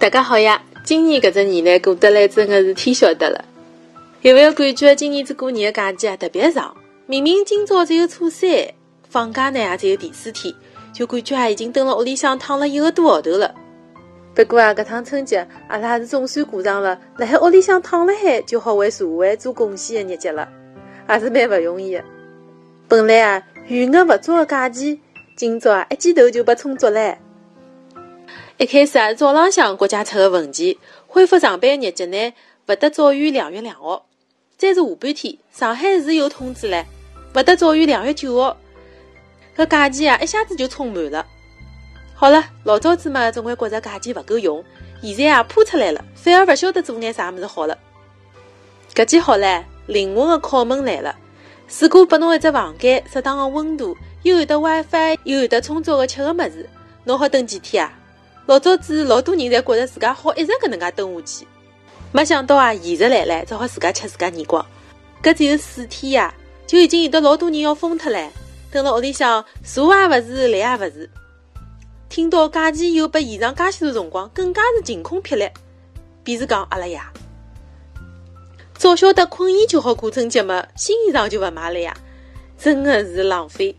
大家好呀！今年搿只年呢过得来真的是天晓得了，有没有感觉今年子过年的假期啊特别长？明明今朝只有初三，放假呢也只有第四天，就感觉啊已经蹲辣屋里向躺了一个多号头了。不过啊搿趟春节，阿拉是总算过上了辣海屋里向躺辣海就好为社会做贡献的日节了，也是蛮勿容易的。本来啊余额勿足的假期，今朝啊一记头就被充足了。一开始啊，早浪向国家出的文件，恢复上班的日节呢，勿得早于2月2号。再是下半天，上海市又通知了，勿得早于2月9号。搿假期啊，一下子就充满了。好了，老早子嘛，总归觉着假期勿够用，现在啊铺出来了，反而勿晓得做眼啥物事好了。搿记好唻，灵魂的拷问来了。如果拨侬一只房间，适当的温度，又有得 WiFi， 又有得充足的吃的物事，侬好等几天啊？老早子老多人侪觉着自家好一直搿能介蹲下去，没想到啊，现实来了，只好自家吃自家耳光。搿只有4天啊，就已经有得老多人要疯脱唻，蹲辣屋里向坐也勿是，懒也勿是。听到假期又被延长介许多辰光，更加是晴空霹雳。便是讲阿拉呀，早晓得困衣就好过春节嘛，新衣裳就勿买了呀，真的是浪费。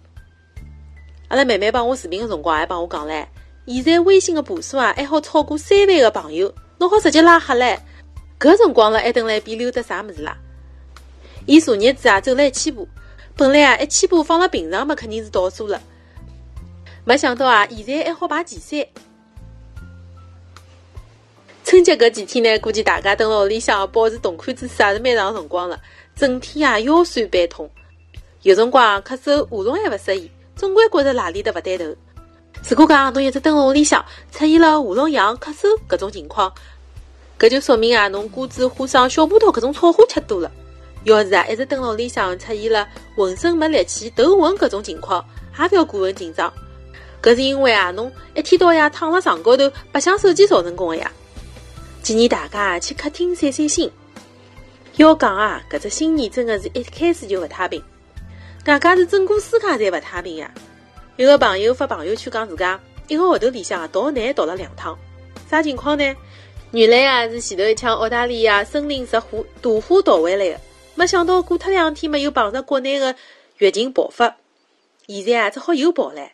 阿拉妹妹帮我视频的辰光还帮我讲唻。现在微信的步数啊，还好超过3万的朋友，侬好直接拉黑嘞。搿辰光了，还等来比溜得啥物事啦？伊昨日子啊，走了1000步，本来啊1000步放辣平常嘛，肯定是倒数了。没想到啊，现在还好排前3。春节搿几天呢，估计大家蹲辣屋里向保持同款姿势也是蛮长辰光了，整天啊腰酸背痛，有辰光咳嗽喉咙还勿适意，总归觉着哪里都勿对头。如果讲侬一直蹲辣屋里向，出现了喉咙痒、咳嗽搿种情况，搿就说明啊，侬瓜子、花生、小葡萄搿种炒花吃多了。要是啊，一直蹲辣屋里向，出现了浑身没力气、头昏搿种情况，也勿要过分紧张。搿是因为啊，侬一天到晚躺辣床高头白相手机造成功个呀。建议大家啊，去客厅散散心。要讲啊，搿只新年真个是一开始就勿太平，大家是整个世界侪勿太平呀。有个朋友发朋友圈讲自家一个号头里向逃难逃了2趟，啥情况呢？原来啊是前头一枪澳大利亚森林着火大火逃回来的，没想到过脱2天嘛又碰着国内的疫情爆发，现在啊只好又跑来。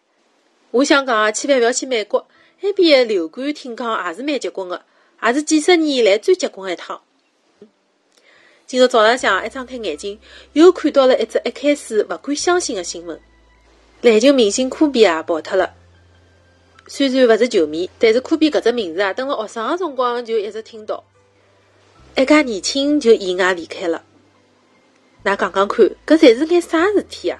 我想讲啊，千万勿要去美国，那边的流感听讲也是蛮结棍的，也是几十年以来最结棍的一趟。今朝早浪向一睁开眼睛，又看到了一只一开始勿敢相信的新闻。篮球明星科比也跑脱了，虽然勿是球迷，但是科比搿只名字啊，等辣学生个辰光就一直听到。一介年轻就意外离开了，㑚讲讲看，搿侪是眼啥事体啊？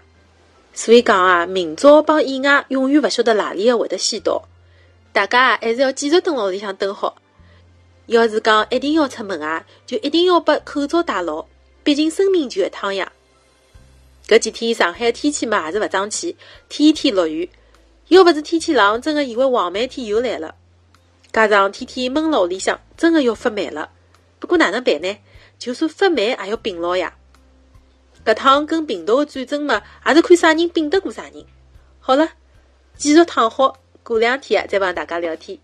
所以讲啊，明朝帮意外永远勿晓得哪里个会得先到，大家啊还是要继续蹲辣屋里向蹲好。要是讲一定要出门啊，就一定要把口罩戴牢，毕竟生命就一趟呀。搿几天上海天气嘛也是勿争气，天天落雨。要勿是天气冷，真个以为黄梅天又来了。加上天天闷辣屋里向，真个要发霉了。不过哪能办呢？就算发霉也要摒牢呀。搿趟跟病毒个战争嘛，也是看啥人摒得过啥人。好了，继续躺好，过2天啊再帮大家聊天。